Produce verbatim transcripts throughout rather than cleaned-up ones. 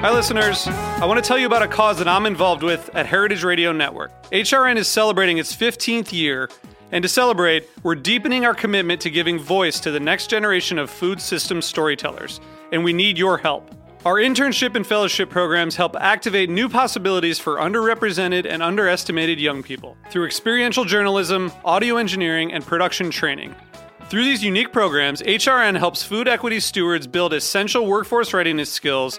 Hi, listeners. I want to tell you about a cause that I'm involved with at Heritage Radio Network. H R N is celebrating its fifteenth year, and to celebrate, we're deepening our commitment to giving voice to the next generation of food system storytellers, and we need your help. Our internship and fellowship programs help activate new possibilities for underrepresented and underestimated young people through experiential journalism, audio engineering, and production training. Through these unique programs, H R N helps food equity stewards build essential workforce readiness skills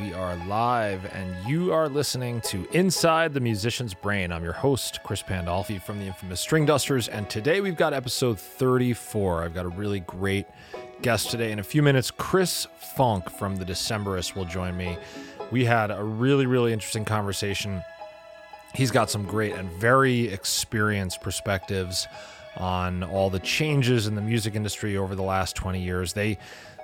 We are live, and you are listening to Inside the Musician's Brain. I'm your host, Chris Pandolfi from the infamous String Dusters, and today we've got episode thirty-four. I've got a really great guest today. In a few minutes, Chris Funk from The Decemberists will join me. We had a really, really interesting conversation. He's got some great and very experienced perspectives on all the changes in the music industry over the last twenty years. They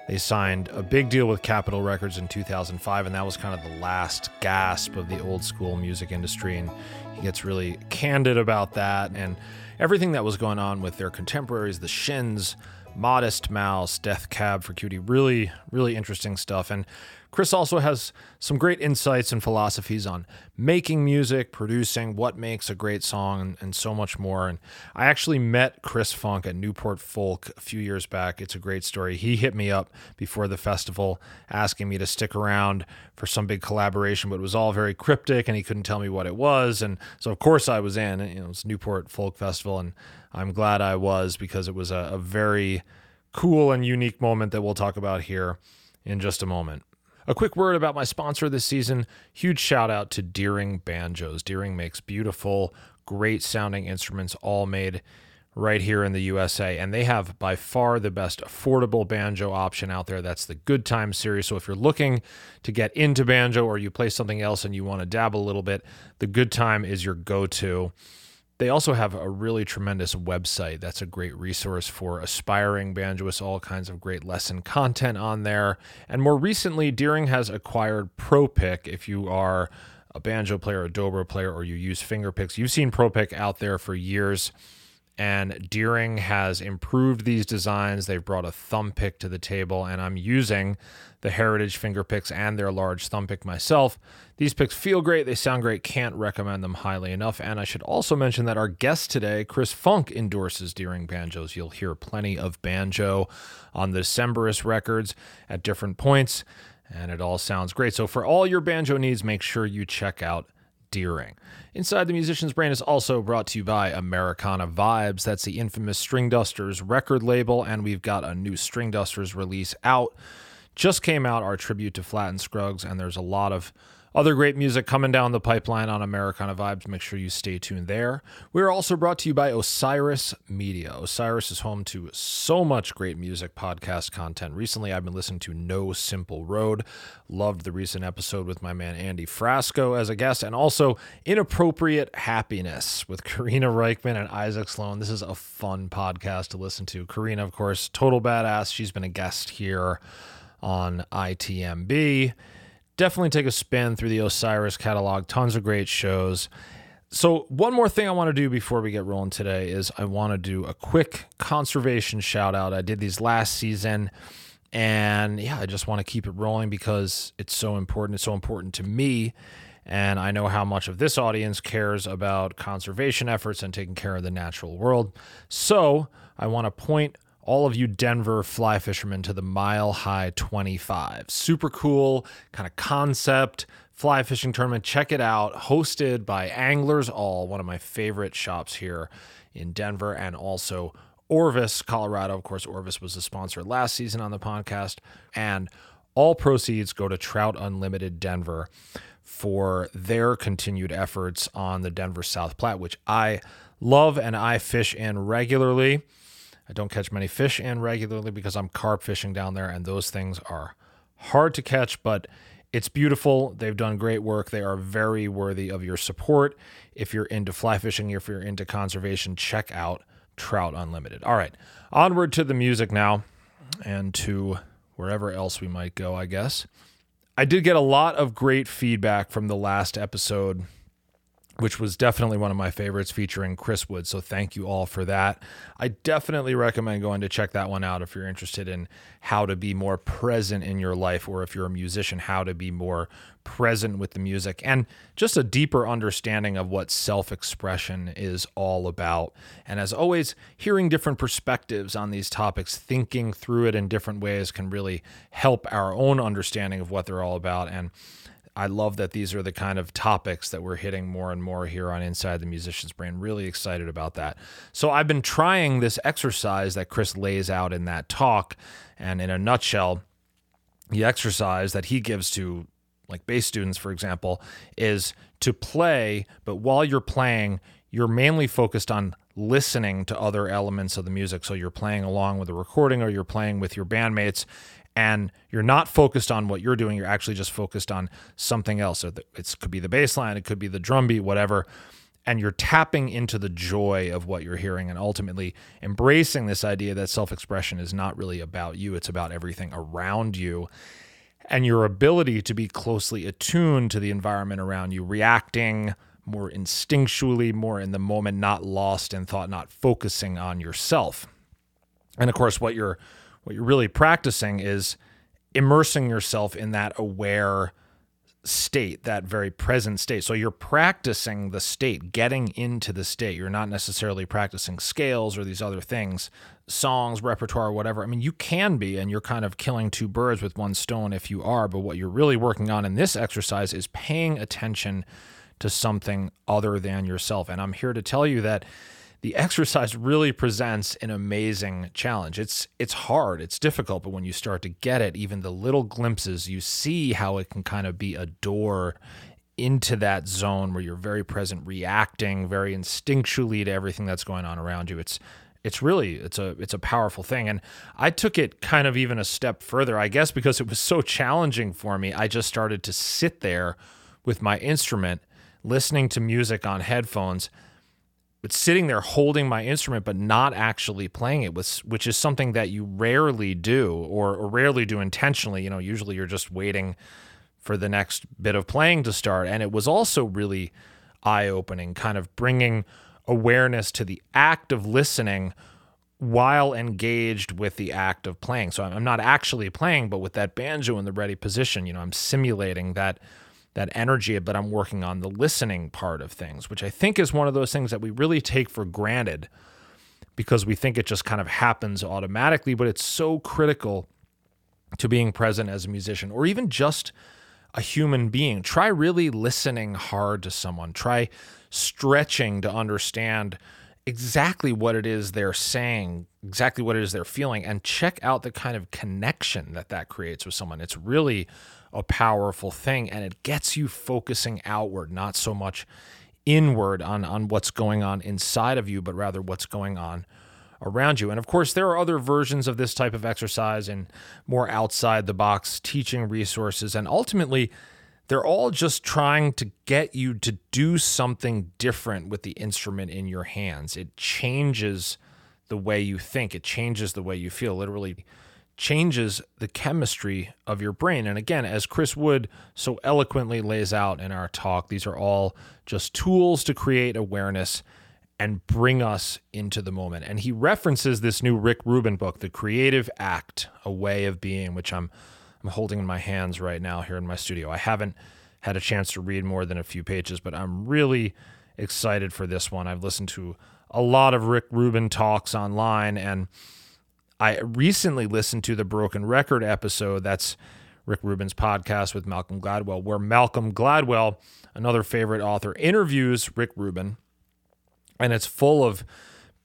They signed a big deal with Capitol Records in two thousand five, and that was kind of the last gasp of the old school music industry. And he gets really candid about that and everything that was going on with their contemporaries, the Shins, Modest Mouse, Death Cab for Cutie. Really, really interesting stuff. And Chris also has some great insights and philosophies on making music, producing, what makes a great song, and, and so much more. And I actually met Chris Funk at Newport Folk a few years back. It's a great story. He hit me up before the festival asking me to stick around for some big collaboration, but it was all very cryptic and he couldn't tell me what it was. And so, of course, I was in. You know, it was Newport Folk Festival, and I'm glad I was because it was a, a very cool and unique moment that we'll talk about here in just a moment. A quick word about my sponsor this season. Huge shout out to Deering Banjos. Deering makes beautiful, great sounding instruments all made right here in the U S A. And they have by far the best affordable banjo option out there. That's the Good Time series. So if you're looking to get into banjo or you play something else and you want to dabble a little bit, the Good Time is your go-to. They also have a really tremendous website. That's a great resource for aspiring banjoists, all kinds of great lesson content on there. And more recently, Deering has acquired ProPick. If you are a banjo player, a dobro player, or you use finger picks, you've seen ProPick out there for years. And Deering has improved these designs. They've brought a thumb pick to the table, and I'm using the Heritage finger picks and their large thumb pick myself. These picks feel great. They sound great. Can't recommend them highly enough. And I should also mention that our guest today, Chris Funk, endorses Deering Banjos. You'll hear plenty of banjo on the Decemberists records at different points, and it all sounds great. So for all your banjo needs, make sure you check out Deering. Inside the Musician's Brain is also brought to you by Americana Vibes. That's the infamous String Dusters record label, and we've got a new String Dusters release out. Just came out, our tribute to Flatt and Scruggs, and there's a lot of other great music coming down the pipeline on Americana Vibes. Make sure you stay tuned there. We're also brought to you by Osiris Media. Osiris is home to so much great music podcast content. Recently, I've been listening to No Simple Road. Loved the recent episode with my man Andy Frasco as a guest, and also Inappropriate Happiness with Karina Reichman and Isaac Sloan. This is a fun podcast to listen to. Karina, of course, total badass. She's been a guest here on I T M B. Definitely take a spin through the Osiris catalog. Tons of great shows. So one more thing I want to do before we get rolling today is I want to do a quick conservation shout out. I did these last season, and yeah, I just want to keep it rolling because it's so important. It's so important to me, and I know how much of this audience cares about conservation efforts and taking care of the natural world. So I want to point all of you Denver fly fishermen to the Mile High twenty-five. Super cool kind of concept fly fishing tournament. Check it out. Hosted by Anglers All, one of my favorite shops here in Denver, and also Orvis, Colorado. Of course, Orvis was the sponsor last season on the podcast. And all proceeds go to Trout Unlimited Denver for their continued efforts on the Denver South Platte, which I love and I fish in regularly. I don't catch many fish in regularly because I'm carp fishing down there, and those things are hard to catch, but it's beautiful. They've done great work. They are very worthy of your support. If you're into fly fishing, if you're into conservation, check out Trout Unlimited. All right, onward to the music now and to wherever else we might go, I guess. I did get a lot of great feedback from the last episode, which was definitely one of my favorites, featuring Chris Wood. So thank you all for that. I definitely recommend going to check that one out if you're interested in how to be more present in your life, or if you're a musician, how to be more present with the music, and just a deeper understanding of what self-expression is all about. And as always, hearing different perspectives on these topics, thinking through it in different ways, can really help our own understanding of what they're all about. And I love that these are the kind of topics that we're hitting more and more here on Inside the Musician's Brain. Really excited about that. So I've been trying this exercise that Chris lays out in that talk. And in a nutshell, the exercise that he gives to like bass students, for example, is to play, but while you're playing, you're mainly focused on listening to other elements of the music. So you're playing along with a recording, or you're playing with your bandmates, and you're not focused on what you're doing. You're actually just focused on something else. So it could be the bass line, it could be the drum beat, whatever. And you're tapping into the joy of what you're hearing, and ultimately embracing this idea that self-expression is not really about you. It's about everything around you and your ability to be closely attuned to the environment around you, reacting more instinctually, more in the moment, not lost in thought, not focusing on yourself. And of course, what you're What you're really practicing is immersing yourself in that aware state, that very present state. So you're practicing the state, getting into the state. You're not necessarily practicing scales or these other things, songs, repertoire, whatever. I mean, you can be, and you're kind of killing two birds with one stone if you are, but what you're really working on in this exercise is paying attention to something other than yourself. And I'm here to tell you that the exercise really presents an amazing challenge. It's it's hard, it's difficult, but when you start to get it, even the little glimpses, you see how it can kind of be a door into that zone where you're very present, reacting very instinctually to everything that's going on around you. It's it's really, it's a it's a powerful thing. And I took it kind of even a step further, I guess, because it was so challenging for me. I just started to sit there with my instrument, listening to music on headphones, but sitting there holding my instrument but not actually playing it, which is something that you rarely do or, or rarely do intentionally. You know, usually you're just waiting for the next bit of playing to start. And it was also really eye-opening, kind of bringing awareness to the act of listening while engaged with the act of playing. So I'm not actually playing, but with that banjo in the ready position, you know, I'm simulating that that energy, but I'm working on the listening part of things, which I think is one of those things that we really take for granted because we think it just kind of happens automatically, but it's so critical to being present as a musician or even just a human being. Try really listening hard to someone. Try stretching to understand exactly what it is they're saying, exactly what it is they're feeling, and check out the kind of connection that that creates with someone. It's really a powerful thing, and it gets you focusing outward, not so much inward on, on what's going on inside of you, but rather what's going on around you. And of course, there are other versions of this type of exercise and more outside-the-box teaching resources, and ultimately, they're all just trying to get you to do something different with the instrument in your hands. It changes the way you think. It changes the way you feel. Literally changes the chemistry of your brain. And again, as Chris Wood so eloquently lays out in our talk, these are all just tools to create awareness and bring us into the moment. And he references this new Rick Rubin book, The Creative Act, A Way of Being, which I'm I'm holding in my hands right now here in my studio. I haven't had a chance to read more than a few pages, but I'm really excited for this one. I've listened to a lot of Rick Rubin talks online, and I recently listened to the Broken Record episode. That's Rick Rubin's podcast with Malcolm Gladwell, where Malcolm Gladwell, another favorite author, interviews Rick Rubin. And it's full of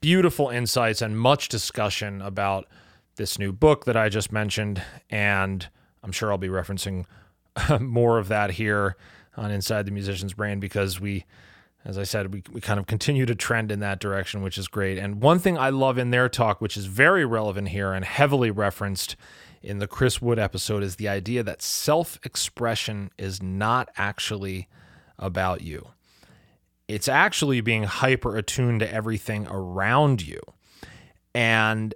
beautiful insights and much discussion about this new book that I just mentioned. And I'm sure I'll be referencing more of that here on Inside the Musician's Brain, because we, as I said, we, we kind of continue to trend in that direction, which is great. And one thing I love in their talk, which is very relevant here and heavily referenced in the Chris Wood episode, is the idea that self-expression is not actually about you. It's actually being hyper-attuned to everything around you. And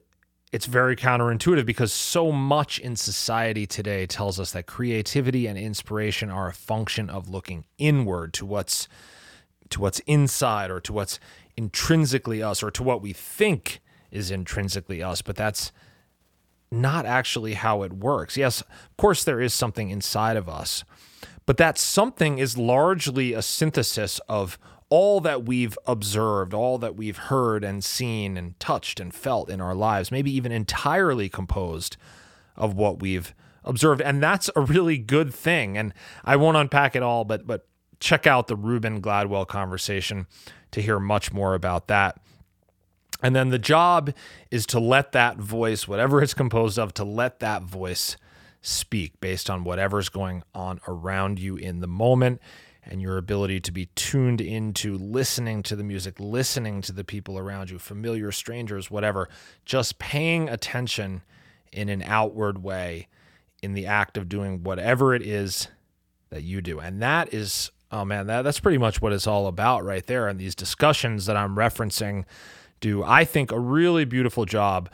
it's very counterintuitive, because so much in society today tells us that creativity and inspiration are a function of looking inward to what's to what's inside, or to what's intrinsically us, or to what we think is intrinsically us. But that's not actually how it works. Yes, of course there is something inside of us, but that something is largely a synthesis of all that we've observed, all that we've heard and seen and touched and felt in our lives, maybe even entirely composed of what we've observed. And that's a really good thing. And I won't unpack it all, but but check out the Rubin Gladwell conversation to hear much more about that. And then the job is to let that voice, whatever it's composed of, to let that voice speak based on whatever's going on around you in the moment, and your ability to be tuned into listening to the music, listening to the people around you, familiar, strangers, whatever, just paying attention in an outward way in the act of doing whatever it is that you do. And that is, oh man, that, that's pretty much what it's all about right there. And these discussions that I'm referencing do, I think, a really beautiful job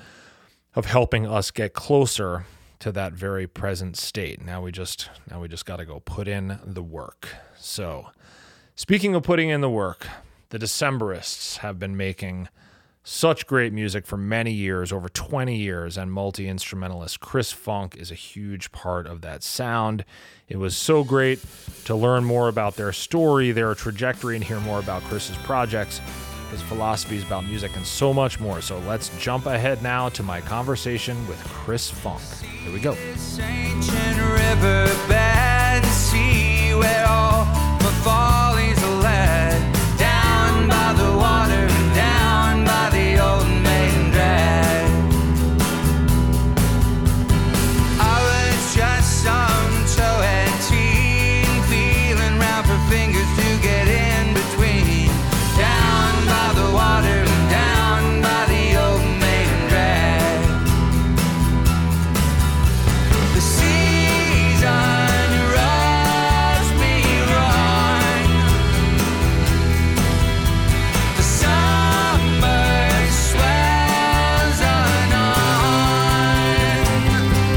of helping us get closer to that very present state. Now we just now we just got to go put in the work. So, speaking of putting in the work, the Decemberists have been making such great music for many years, over twenty years, and multi-instrumentalist Chris Funk is a huge part of that sound. It was so great to learn more about their story, their trajectory, and hear more about Chris's projects, his philosophies about music, and so much more. So let's jump ahead now to my conversation with Chris Funk. Here we go. This ancient river bed, see where all the follies are led, down by the water, down by the old maiden drag. I was just some toe-head teen, feeling round for fingers to get in between, down by the water, down by the old maiden drag. The season rushed me right, the summer swells on,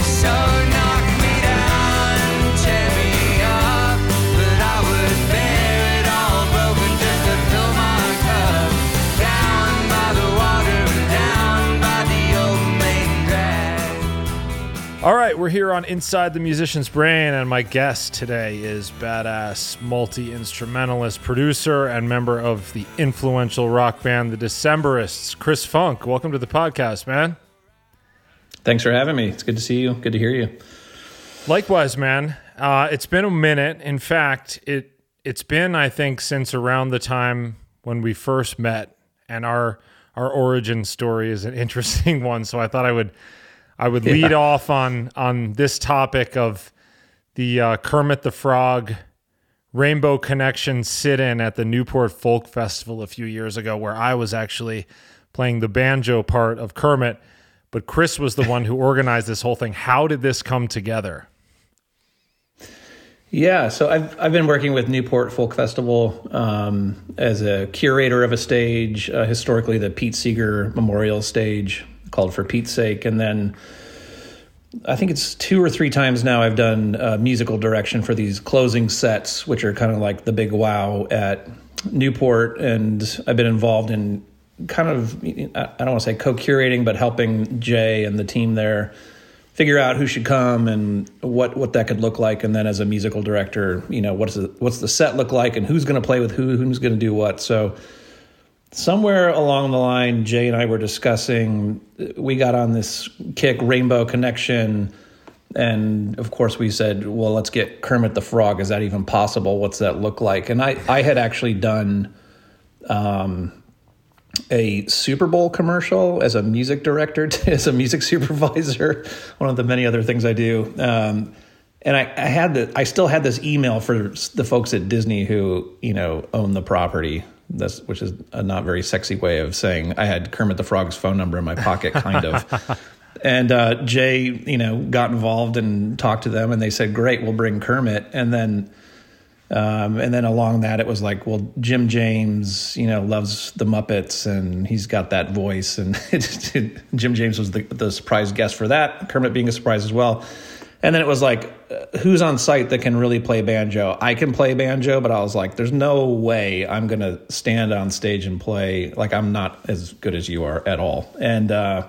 so knock me down, tear me up, but I would bear it all broken just to fill my cup, down by the water, down by the old maiden drag. All right, we're here on Inside the Musician's Brain, and my guest today is badass multi-instrumentalist, producer, and member of the influential rock band The Decemberists, Chris Funk. Welcome to the podcast, man. Thanks for having me. It's good to see you. Good to hear you. Likewise, man. Uh, it's been a minute. In fact, it it's been, I think, since around the time when we first met, and our our origin story is an interesting one. So I thought I would I would lead Yeah. off on on this topic of the uh, Kermit the Frog Rainbow Connection sit-in at the Newport Folk Festival a few years ago, where I was actually playing the banjo part of Kermit, but Chris was the one who organized this whole thing. How did this come together? Yeah, so I've I've been working with Newport Folk Festival um, as a curator of a stage, uh, historically the Pete Seeger Memorial Stage, called For Pete's Sake, and then I think it's two or three times now I've done uh, musical direction for these closing sets, which are kind of like the big wow at Newport. And I've been involved in kind of, I don't want to say co-curating, but helping Jay and the team there figure out who should come and what, what that could look like. And then as a musical director, you know, what's the, what's the set look like and who's going to play with who, who's going to do what. So somewhere along the line, Jay and I were discussing, we got on this kick, Rainbow Connection. And of course we said, well, let's get Kermit the Frog. Is that even possible? What's that look like? And I, I had actually done um, a Super Bowl commercial as a music director, as a music supervisor, one of the many other things I do. Um, and I, I had the, I still had this email for the folks at Disney who, you know, own the property. That's, which is a not very sexy way of saying I had Kermit the Frog's phone number in my pocket, kind of. And uh, Jay, you know, got involved and talked to them, and they said, "Great, we'll bring Kermit." And then, um, and then along that, it was like, "Well, Jim James, you know, loves the Muppets, and he's got that voice." And it, it, Jim James was the, the surprise guest for that. Kermit being a surprise as well. And then it was like, who's on site that can really play banjo? I can play banjo, but I was like, there's no way I'm going to stand on stage and play. Like, I'm not as good as you are at all. And uh,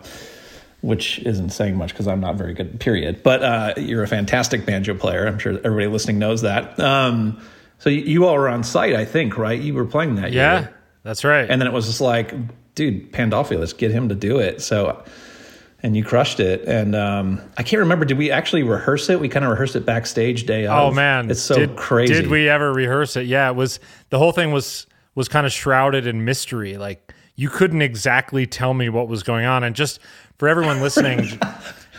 which isn't saying much because I'm not very good, period. But uh, you're a fantastic banjo player. I'm sure everybody listening knows that. Um, so you, you all were on site, I think, right? You were playing that yeah, year. Yeah, that's right. And then it was just like, dude, Pandolfi, let's get him to do it. So... And you crushed it. And um, I can't remember, did we actually rehearse it? We kind of rehearsed it backstage day of. Oh, man. It's so did, crazy. Did we ever rehearse it? Yeah, it was, the whole thing was was kind of shrouded in mystery. Like, you couldn't exactly tell me what was going on. And just for everyone listening,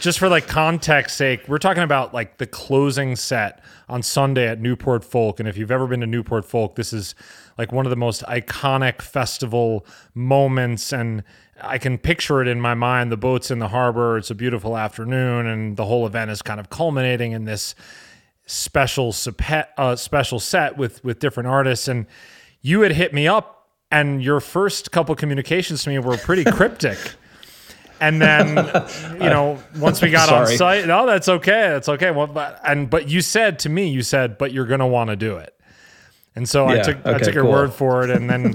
just for like context sake, we're talking about like the closing set on Sunday at Newport Folk. And if you've ever been to Newport Folk, this is like one of the most iconic festival moments, and I can picture it in my mind. The boat's in the harbor. It's a beautiful afternoon, and the whole event is kind of culminating in this special uh, special set with with different artists. And you had hit me up, and your first couple communications to me were pretty cryptic. And then, you know, once we got on site, no, that's okay. That's okay. Well, but, and but you said to me, you said, but you're going to want to do it. And so yeah, I took okay, I took your cool. word for it, and then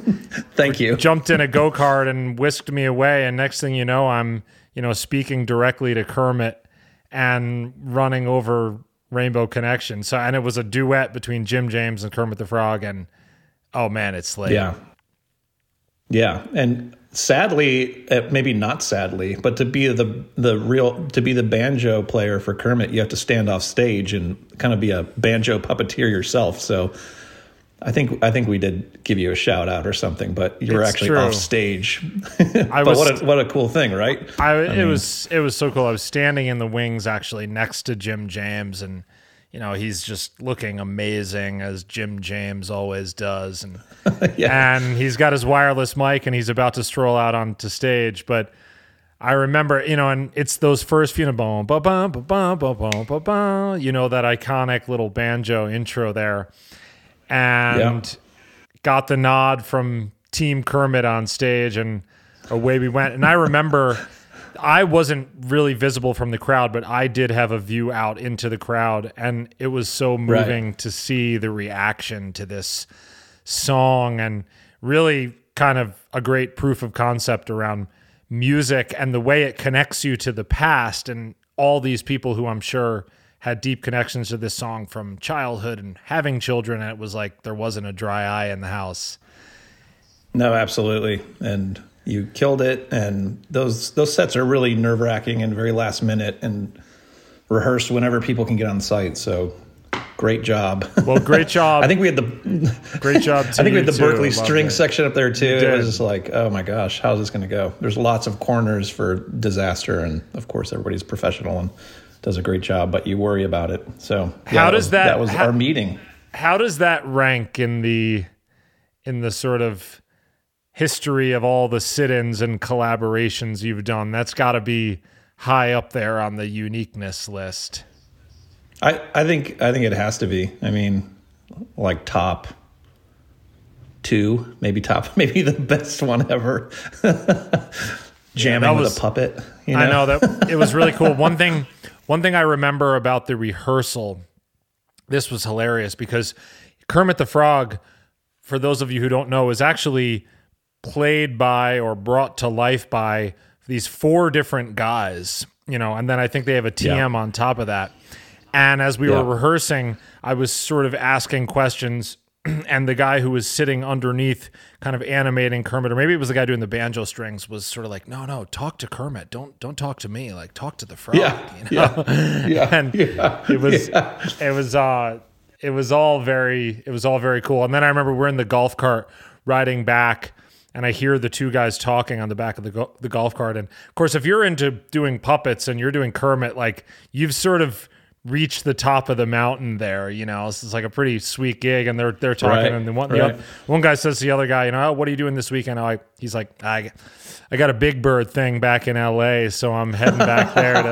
thank you. Jumped in a go-kart and whisked me away. And next thing you know, I'm you know speaking directly to Kermit and running over Rainbow Connection. So and it was a duet between Jim James and Kermit the Frog. And oh man, it's late. Yeah, yeah. And sadly, maybe not sadly, but to be the the real to be the banjo player for Kermit, you have to stand off stage and kind of be a banjo puppeteer yourself. So. I think I think we did give you a shout out or something, but you were it's actually true. Off stage. I but was, what a, what a cool thing, right? I, I it mean. was it was so cool. I was standing in the wings actually next to Jim James, and you know he's just looking amazing as Jim James always does, and yeah. and he's got his wireless mic and he's about to stroll out onto stage, but. I remember, you know, and it's those first few, you know, that iconic little banjo intro there. And yep. got the nod from Team Kermit on stage, and away we went. And I remember I wasn't really visible from the crowd, but I did have a view out into the crowd, and it was so moving right. to see the reaction to this song, and really kind of a great proof of concept around music and the way it connects you to the past and all these people who I'm sure had deep connections to this song from childhood and having children, and it was like there wasn't a dry eye in the house. No, absolutely. And you killed it, and those those sets are really nerve-wracking and very last minute and rehearsed whenever people can get on site. So great job. Well, great job. I think we had the great job to I think we had the too. Berkeley string that. section up there too. It was just like, oh my gosh, how's this gonna go? There's lots of corners for disaster, and of course everybody's professional and does a great job, but you worry about it. So yeah, how does that, that was how, our meeting. How does that rank in the in the sort of history of all the sit-ins and collaborations you've done? That's got to be high up there on the uniqueness list. I, I think I think it has to be. I mean, like top two, maybe top, maybe the best one ever. Jamming yeah, was, with a puppet. You know? I know that it was really cool. One thing. One thing I remember about the rehearsal, this was hilarious because Kermit the Frog, for those of you who don't know, is actually played by or brought to life by these four different guys, you know, and then I think they have a T M yeah. on top of that. And as we yeah. were rehearsing, I was sort of asking questions, and the guy who was sitting underneath kind of animating Kermit, or maybe it was the guy doing the banjo strings, was sort of like, no, no, talk to Kermit. Don't don't talk to me. Like, talk to the frog. Yeah, you know? yeah, yeah and yeah, it was, yeah. it was, uh, it was all very, it was all very cool. And then I remember we're in the golf cart riding back, and I hear the two guys talking on the back of the go- the golf cart. And of course, if you're into doing puppets and you're doing Kermit, like you've sort of reached the top of the mountain there, you know. So it's like a pretty sweet gig, and they're they're talking, right, and the one right. the other, one guy says to the other guy, you know, oh, what are you doing this weekend? I he's like, I I got a Big Bird thing back in L A, so I'm heading back there.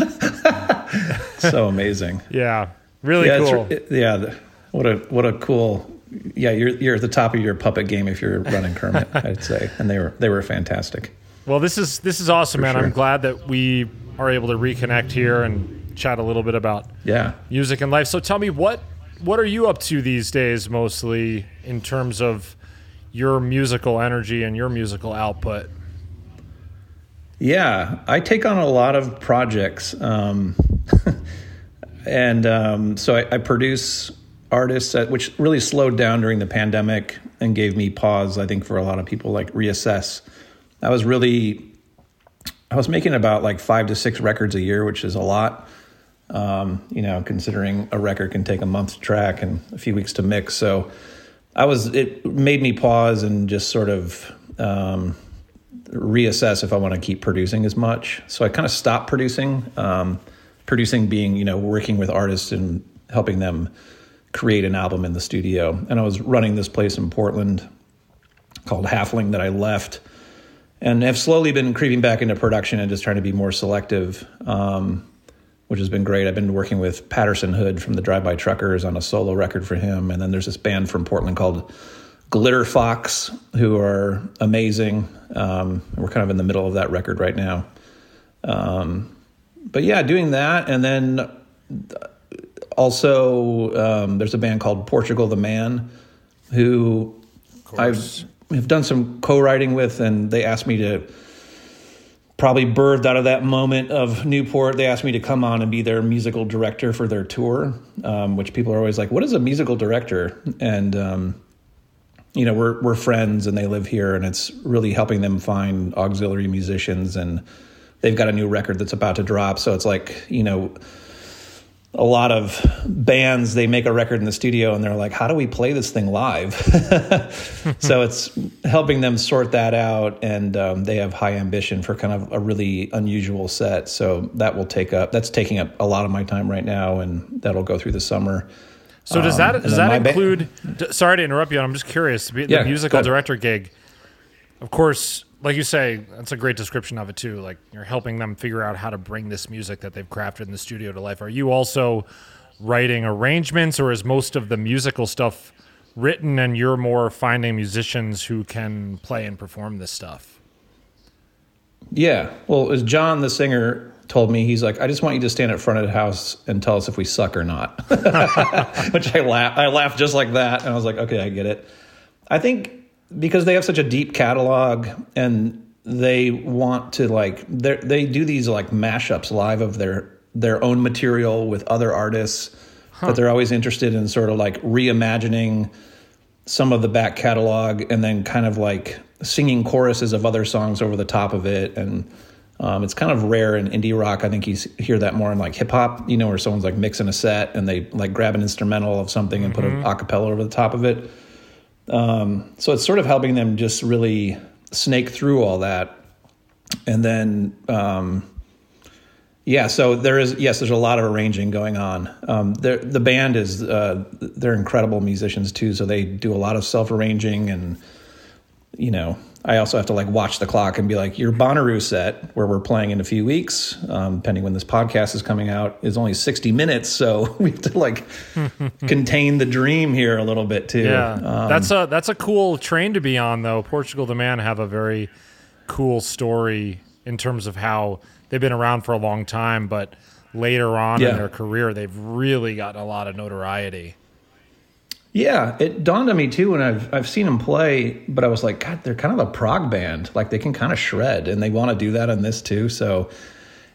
To... So amazing. Yeah, really yeah, cool. It, yeah, the, what a what a cool. Yeah, you're you're at the top of your puppet game if you're running Kermit, I'd say. And they were they were fantastic. Well, this is this is awesome, For man. Sure. I'm glad that we are able to reconnect here and chat a little bit about yeah. music and life. So tell me, what what are you up to these days, mostly in terms of your musical energy and your musical output? Yeah, I take on a lot of projects, um, and um, so I, I produce artists, at, which really slowed down during the pandemic and gave me pause, I think, for a lot of people, like reassess. I was really, I was making about like five to six records a year, which is a lot, um, you know, considering a record can take a month to track and a few weeks to mix. So I was, it made me pause and just sort of um, reassess if I want to keep producing as much. So I kind of stopped producing, um, producing being, you know, working with artists and helping them create an album in the studio. And I was running this place in Portland called Halfling that I left, and have slowly been creeping back into production and just trying to be more selective, um, which has been great. I've been working with Patterson Hood from the Drive-By Truckers on a solo record for him. And then there's this band from Portland called Glitter Fox, who are amazing. Um, we're kind of in the middle of that record right now. Um, but yeah, doing that. And then also um, there's a band called Portugal the Man, who I've... I've done some co-writing with, and they asked me to, probably birthed out of that moment of Newport, they asked me to come on and be their musical director for their tour, um, which people are always like, what is a musical director? And, um, you know, we're we're friends, and they live here, and it's really helping them find auxiliary musicians, and they've got a new record that's about to drop, so it's like, you know... a lot of bands, they make a record in the studio and they're like, how do we play this thing live? So it's helping them sort that out. And um, they have high ambition for kind of a really unusual set. So that will take up, that's taking up a lot of my time right now, and that'll go through the summer. So does that, um, does that include, ba- sorry to interrupt you, I'm just curious, the yeah, musical director gig, of course, like you say, that's a great description of it too. Like, you're helping them figure out how to bring this music that they've crafted in the studio to life. Are you also writing arrangements, or is most of the musical stuff written and you're more finding musicians who can play and perform this stuff? Yeah. Well, as John, the singer, told me, he's like, I just want you to stand in front of the house and tell us if we suck or not, which I laugh. I laughed just like that. And I was like, okay, I get it. I think, because they have such a deep catalog, and they want to like they do these like mashups live of their their own material with other artists, huh. but they're always interested in sort of like reimagining some of the back catalog and then kind of like singing choruses of other songs over the top of it. And um, it's kind of rare in indie rock. I think you hear that more in like hip hop, you know, where someone's like mixing a set and they like grab an instrumental of something and mm-hmm. put an acapella over the top of it. Um, so it's sort of helping them just really snake through all that. And then, um, yeah, so there is, yes, there's a lot of arranging going on. Um, the band is, uh, they're incredible musicians too. So they do a lot of self-arranging, and, you know, I also have to like watch the clock and be like, your Bonnaroo set, where we're playing in a few weeks, um, depending when this podcast is coming out, is only sixty minutes. So we have to like contain the dream here a little bit too. Yeah, um, that's a that's a cool train to be on, though. Portugal the Man have a very cool story in terms of how they've been around for a long time, but later on yeah. in their career, they've really gotten a lot of notoriety. Yeah, it dawned on me too when I've I've seen them play, but I was like, God, they're kind of a prog band. Like they can kind of shred, and they want to do that on this too. So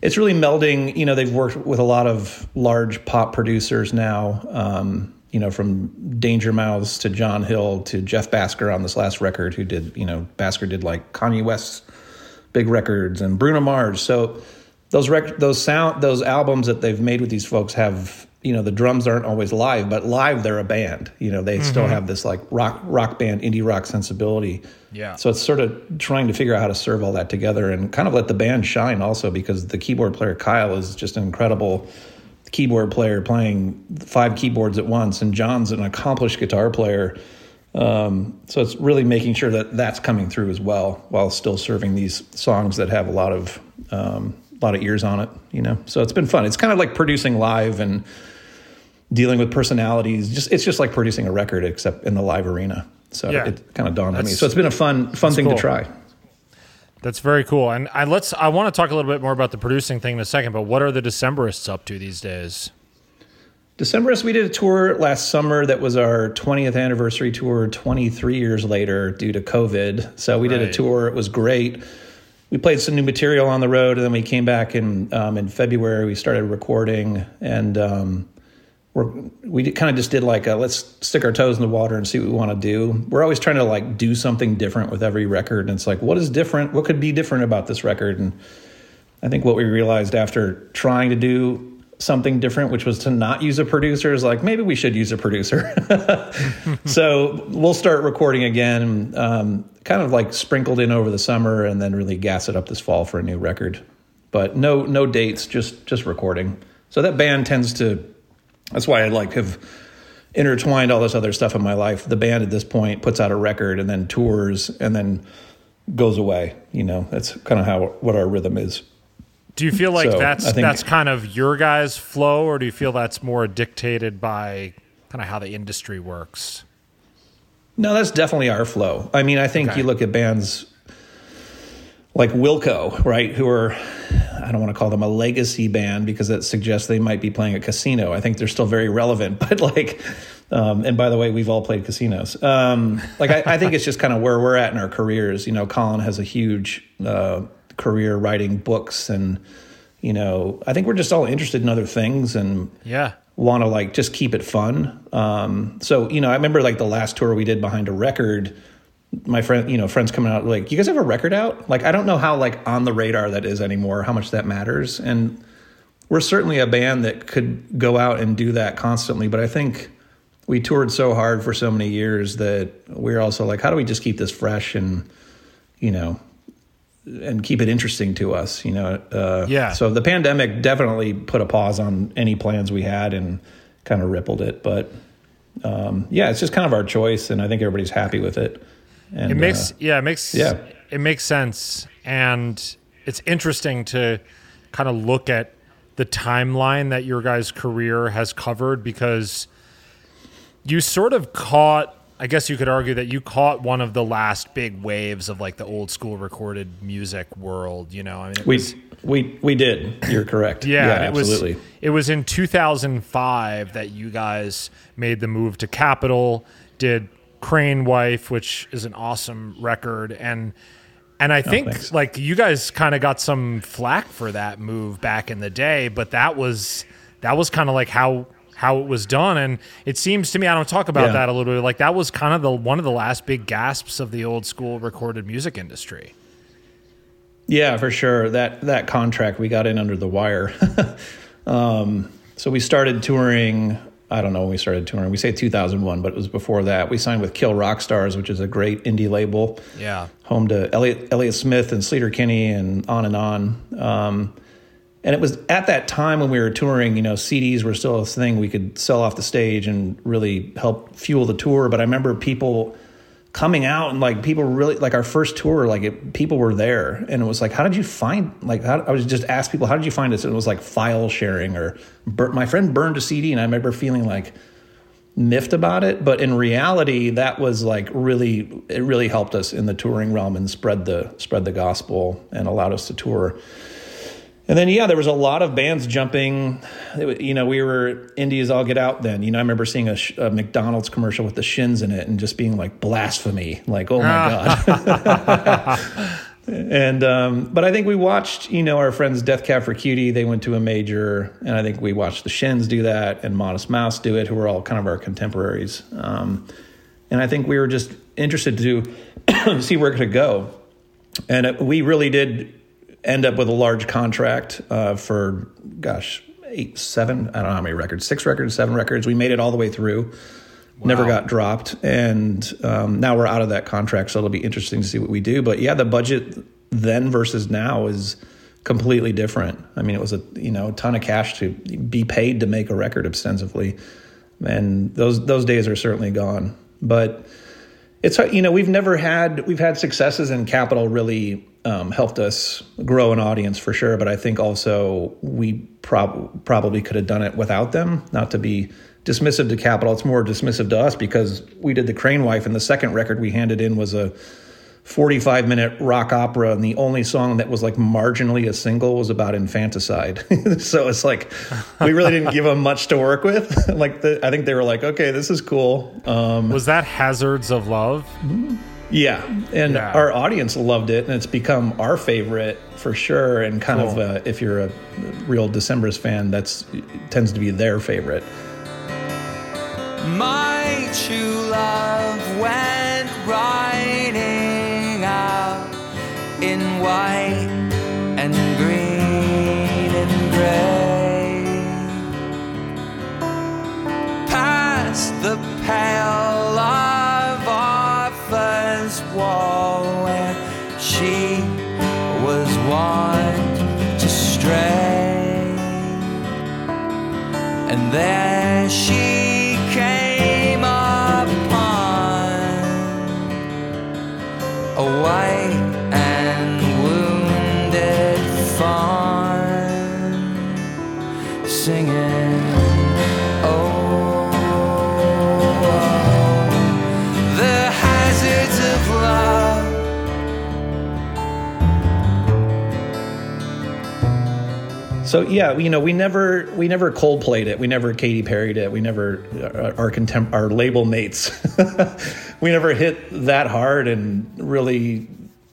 it's really melding. You know, they've worked with a lot of large pop producers now. Um, you know, from Danger Mouse to John Hill to Jeff Basker on this last record, who did you know Basker did like Kanye West's big records and Bruno Mars. So those rec- those sound those albums that they've made with these folks have. You know, the drums aren't always live, but live they're a band. You know, they mm-hmm. still have this like rock rock band, indie rock sensibility. Yeah. So it's sort of trying to figure out how to serve all that together and kind of let the band shine also, because the keyboard player Kyle is just an incredible keyboard player playing five keyboards at once, and John's an accomplished guitar player. Um, so it's really making sure that that's coming through as well, while still serving these songs that have a lot of um, a lot of ears on it. You know, so it's been fun. It's kind of like producing live and dealing with personalities. Just it's just like producing a record, except in the live arena. So yeah. it kind of dawned that's, on me. So it's been a fun fun thing cool. to try. That's very cool. And I let's I want to talk a little bit more about the producing thing in a second, but what are the Decemberists up to these days? Decemberists, we did a tour last summer that was our twentieth anniversary tour, twenty-three years later due to COVID. So we right. did a tour. It was great. We played some new material on the road, and then we came back in um, in February. We started recording, and um, We're, we kind of just did like a, let's stick our toes in the water and see what we want to do. We're always trying to like do something different with every record. And it's like, what is different? What could be different about this record? And I think what we realized after trying to do something different, which was to not use a producer, is like, maybe we should use a producer. So we'll start recording again, um, kind of like sprinkled in over the summer, and then really gas it up this fall for a new record. But no, no dates, just, just recording. So that band tends to, that's why I like have intertwined all this other stuff in my life. The band at this point puts out a record and then tours and then goes away. You know, that's kind of how what our rhythm is. Do you feel like so that's think, that's kind of your guys' flow, or do you feel that's more dictated by kind of how the industry works? No, that's definitely our flow. I mean, I think okay. you look at bands like Wilco, right, who are, I don't want to call them a legacy band because that suggests they might be playing a casino. I think they're still very relevant, but like, um, and by the way, we've all played casinos. Um, like, I, I think it's just kind of where we're at in our careers. You know, Colin has a huge uh, career writing books, and, you know, I think we're just all interested in other things and yeah, want to like just keep it fun. Um, so, you know, I remember like the last tour we did behind a record, my friend, you know, friends coming out like, you guys have a record out? Like, I don't know how like on the radar that is anymore, how much that matters. And we're certainly a band that could go out and do that constantly. But I think we toured so hard for so many years that we're also like, how do we just keep this fresh and, you know, and keep it interesting to us, you know? Uh, yeah. So the pandemic definitely put a pause on any plans we had and kind of rippled it. But um, yeah, it's just kind of our choice. And I think everybody's happy with it. And, it makes uh, yeah, it makes yeah. it makes sense, and it's interesting to kind of look at the timeline that your guys' career has covered, because you sort of caught, I guess you could argue that you caught one of the last big waves of like the old school recorded music world, you know. I mean, it we was, we we did. You're correct. yeah, yeah, absolutely. It was, it was in two thousand five that you guys made the move to Capitol, did Crane Wife, which is an awesome record, and and I think oh, like you guys kind of got some flack for that move back in the day, but that was that was kind of like how how it was done, and it seems to me, I don't talk about yeah. that a little bit, like that was kind of the one of the last big gasps of the old school recorded music industry. Yeah, for sure. That that contract we got in under the wire. um, so we started touring. I don't know when we started touring. We say two thousand one, but it was before that. We signed with Kill Rock Stars, which is a great indie label. Yeah. Home to Elliot, Elliot Smith and Sleater Kinney and on and on. Um, and it was at that time when we were touring, you know, C Ds were still a thing we could sell off the stage and really help fuel the tour. But I remember people coming out and like people really, like our first tour, like it, people were there, and it was like, how did you find, like, how, I was just asked people, how did you find us? And it was like file sharing, or bur- my friend burned a C D, and I remember feeling like miffed about it. But in reality, that was like really, it really helped us in the touring realm and spread the, spread the gospel and allowed us to tour. And then, yeah, there was a lot of bands jumping. It, you know, we were Indies All Get Out then. You know, I remember seeing a, a McDonald's commercial with the Shins in it and just being like, blasphemy. Like, oh, my God. And um, but I think we watched, you know, our friends Death Cab for Cutie. They went to a major. And I think we watched the Shins do that and Modest Mouse do it, who were all kind of our contemporaries. Um, and I think we were just interested to see where it could go. And it, we really did end up with a large contract uh, for, gosh, eight, seven, I don't know how many records, six records, seven records. We made it all the way through, wow. Never got dropped. And um, now we're out of that contract, so it'll be interesting to see what we do. But, yeah, the budget then versus now is completely different. I mean, it was a you know a ton of cash to be paid to make a record ostensibly. And those those days are certainly gone. But it's, you know, we've never had, we've had successes in capital really Um, helped us grow an audience for sure, but I think also we prob- probably could have done it without them. Not to be dismissive to Capitol, it's more dismissive to us because we did The Crane Wife, and the second record we handed in was a forty-five minute rock opera, and the only song that was like marginally a single was about infanticide. So it's like we really didn't give them much to work with. Like the, I think they were like, okay, this is cool. Um, was that Hazards of Love? Mm-hmm. Yeah, and yeah. Our audience loved it, and it's become our favorite for sure. And kind cool. of, uh, if you're a real Decemberists fan, that's tends to be their favorite. My true love went riding out in white and green and gray, past the pale of Office wall where she was wont to stray, and there she came upon a white and wounded fawn singing. So yeah, you know, we never we never cold played it. We never Katy Perry'd it. We never our our, contem- our label mates. We never hit that hard and really,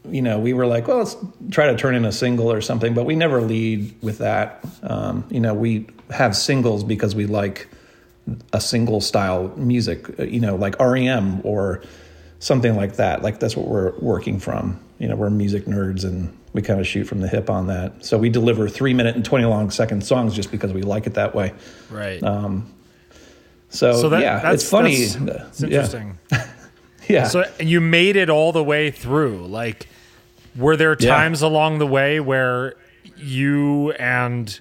you know, we were like, well, let's try to turn in a single or something. But we never lead with that. Um, you know, we have singles because we like a single style music. You know, like R E M or something like that. Like that's what we're working from. You know, we're music nerds and we kind of shoot from the hip on that. So we deliver three-minute and twenty-long-second songs just because we like it that way. Right. Um, so, so that, yeah, that's, it's funny. That's, it's interesting. Yeah. Yeah. So you made it all the way through. Like, were there times yeah. along the way where you and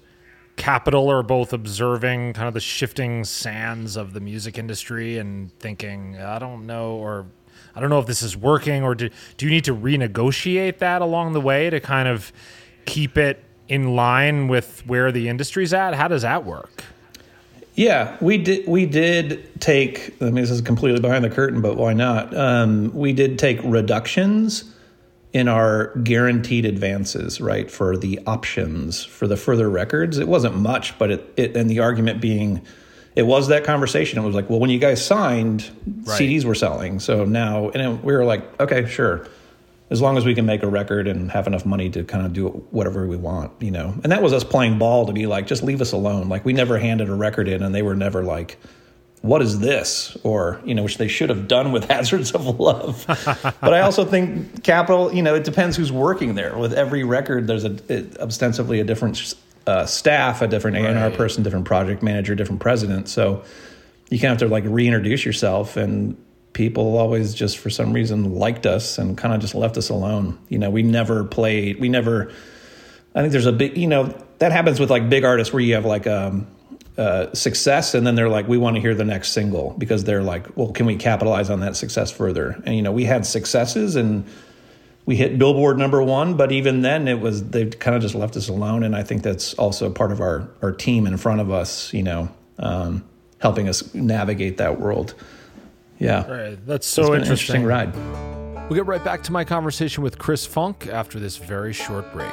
Capitol are both observing kind of the shifting sands of the music industry and thinking, I don't know, or I don't know if this is working, or do, do you need to renegotiate that along the way to kind of keep it in line with where the industry's at? How does that work? Yeah, we did. We did take. I mean, this is completely behind the curtain, but why not? Um, we did take reductions in our guaranteed advances, right, for the options for the further records. It wasn't much, but it, it and the argument being, it was that conversation. It was like, well, when you guys signed, right, C Ds were selling. So now, and it, we were like, okay, sure. As long as we can make a record and have enough money to kind of do whatever we want, you know. And that was us playing ball to be like, just leave us alone. Like, we never handed a record in, and they were never like, what is this? Or, you know, which they should have done with Hazards of Love. But I also think Capitol, you know, it depends who's working there. With every record, there's a it, ostensibly a different Uh, staff, a different A and R right. person, different project manager, different president. So you kind of have to like reintroduce yourself, and people always just for some reason liked us and kind of just left us alone. You know, we never played, we never, I think there's a big, you know, that happens with like big artists where you have like um, uh, success, and then they're like, we want to hear the next single, because they're like, well, can we capitalize on that success further? And, you know, we had successes and we hit Billboard number one, but even then it was, they kind of just left us alone. And I think that's also part of our, our team in front of us, you know, um, helping us navigate that world. Yeah. Right. That's so it's interesting. Been an interesting ride. We'll get right back to my conversation with Chris Funk after this very short break.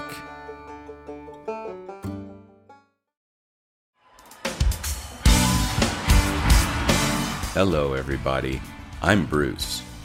Hello, everybody. I'm Bruce.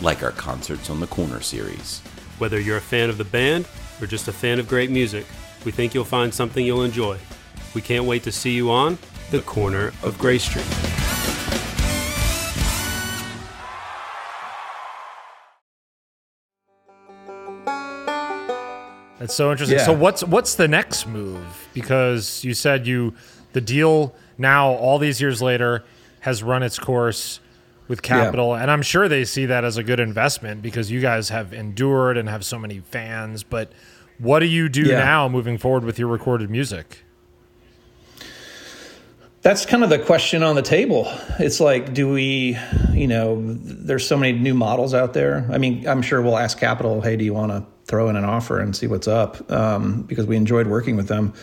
like our Concerts on the Corner series. Whether you're a fan of the band or just a fan of great music, we think you'll find something you'll enjoy. We can't wait to see you on The, the Corner of, of Gray Street. That's so interesting. Yeah. So what's what's the next move? Because you said you the deal now, all these years later, has run its course with Capital. Yeah. And I'm sure they see that as a good investment because you guys have endured and have so many fans. But what do you do yeah. now moving forward with your recorded music? That's kind of the question on the table. It's like, do we, you know, there's so many new models out there. I mean, I'm sure we'll ask Capital, hey, do you want to throw in an offer and see what's up? Um, because we enjoyed working with them.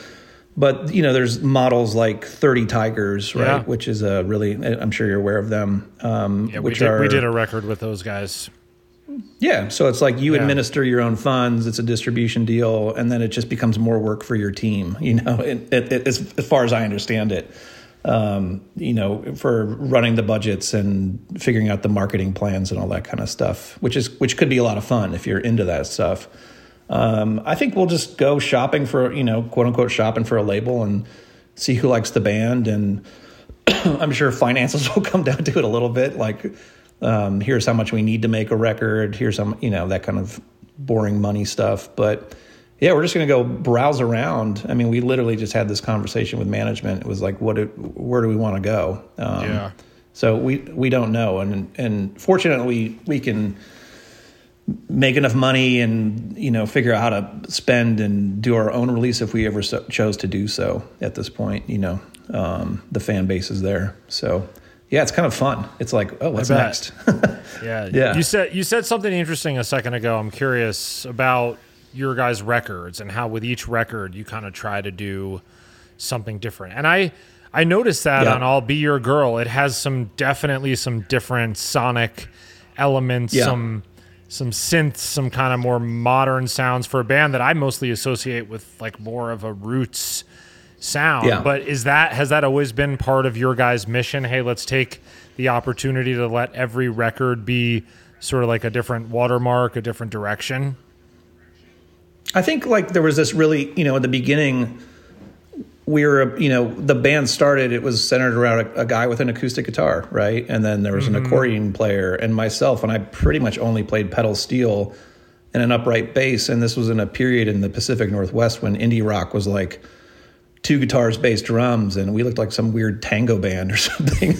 But, you know, there's models like thirty Tigers, right? Yeah. Which is a really, I'm sure you're aware of them. Um, yeah, which we did, are, we did a record with those guys. Yeah. So it's like you yeah. administer your own funds. It's a distribution deal. And then it just becomes more work for your team, you know, it, it, it, as, as far as I understand it, um, you know, for running the budgets and figuring out the marketing plans and all that kind of stuff, which is, which could be a lot of fun if you're into that stuff. Um, I think we'll just go shopping for, you know, quote unquote shopping for a label and see who likes the band. And I'm sure finances will come down to it a little bit. Like, um, here's how much we need to make a record. Here's some, you know, that kind of boring money stuff. But yeah, we're just going to go browse around. I mean, we literally just had this conversation with management. It was like, what, do, where do we want to go? Um, yeah. so we, we don't know. And, and fortunately we can make enough money and, you know, figure out how to spend and do our own release if we ever so chose to do so at this point. You know, um, the fan base is there. So, yeah, it's kind of fun. It's like, oh, what's next? yeah. yeah. You said you said something interesting a second ago. I'm curious about your guys' records and how with each record you kind of try to do something different. And I, I noticed that yeah. on I'll Be Your Girl. It has some definitely some different sonic elements, yeah. some... some synths, some kind of more modern sounds for a band that I mostly associate with like more of a roots sound. Yeah. But is that, has that always been part of your guys' mission? Hey, let's take the opportunity to let every record be sort of like a different watermark, a different direction. I think like there was this really, you know, at the beginning we were, you know, the band started, it was centered around a, a guy with an acoustic guitar, right? And then there was an mm-hmm. accordion player and myself, and I pretty much only played pedal steel and an upright bass. And this was in a period in the Pacific Northwest when indie rock was like two guitars, bass, drums, and we looked like some weird tango band or something.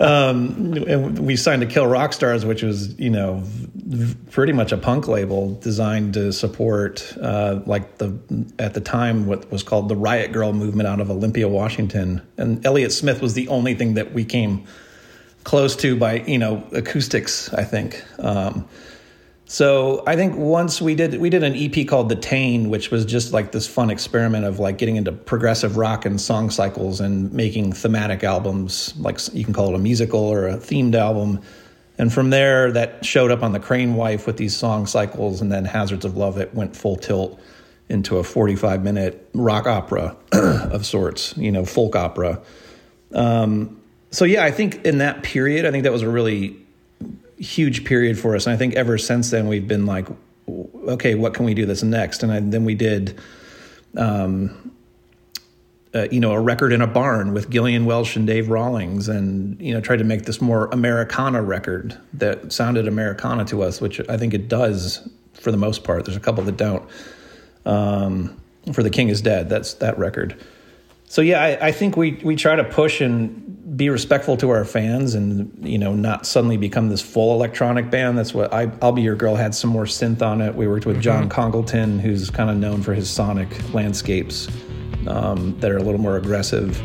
um, and we signed to Kill Rock Stars, which was, you know, v- pretty much a punk label designed to support, uh, like the at the time, what was called the Riot Girl movement out of Olympia, Washington. And Elliott Smith was the only thing that we came close to by, you know, acoustics, I think. Um, So I think once we did, we did an E P called The Tane, which was just like this fun experiment of like getting into progressive rock and song cycles and making thematic albums, like you can call it a musical or a themed album. And from there, that showed up on The Crane Wife with these song cycles, and then Hazards of Love, it went full tilt into a forty-five minute rock opera of sorts, you know, folk opera. Um, so yeah, I think in that period, I think that was a really huge period for us. And I think ever since then we've been like, okay, what can we do this next? And I, then we did, um, uh, you know, a record in a barn with Gillian Welsh and Dave Rawlings, and, you know, tried to make this more Americana record that sounded Americana to us, which I think it does for the most part. There's a couple that don't, um, for The King Is Dead. That's that record. So yeah, I, I think we, we try to push and be respectful to our fans, and, you know, not suddenly become this full electronic band. That's what I, I'll Be Your Girl had some more synth on it. We worked with mm-hmm. John Congleton, who's kind of known for his sonic landscapes um, that are a little more aggressive.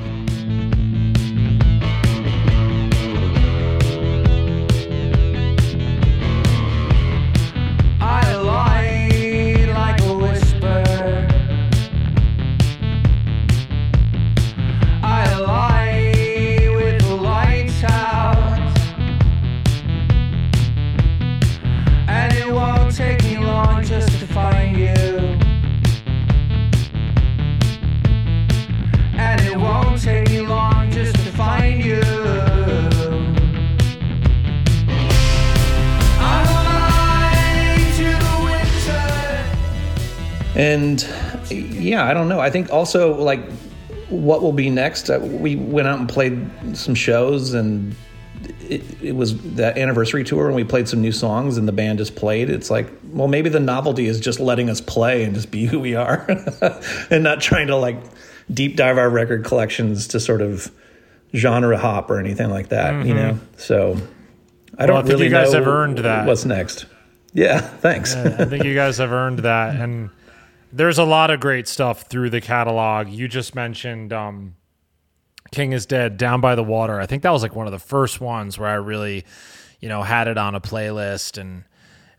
And yeah, I don't know. I think also, like, what will be next? We went out and played some shows, and it, it was that anniversary tour, and we played some new songs, and the band just played. It's like, well, maybe the novelty is just letting us play and just be who we are and not trying to, like, deep dive our record collections to sort of genre hop or anything like that, mm-hmm. you know? So I well, don't I think really you guys know have earned that. What's next. Yeah, thanks. I think you guys have earned that. And there's a lot of great stuff through the catalog. You just mentioned um, King is Dead, Down by the Water. I think that was like one of the first ones where I really, you know, had it on a playlist and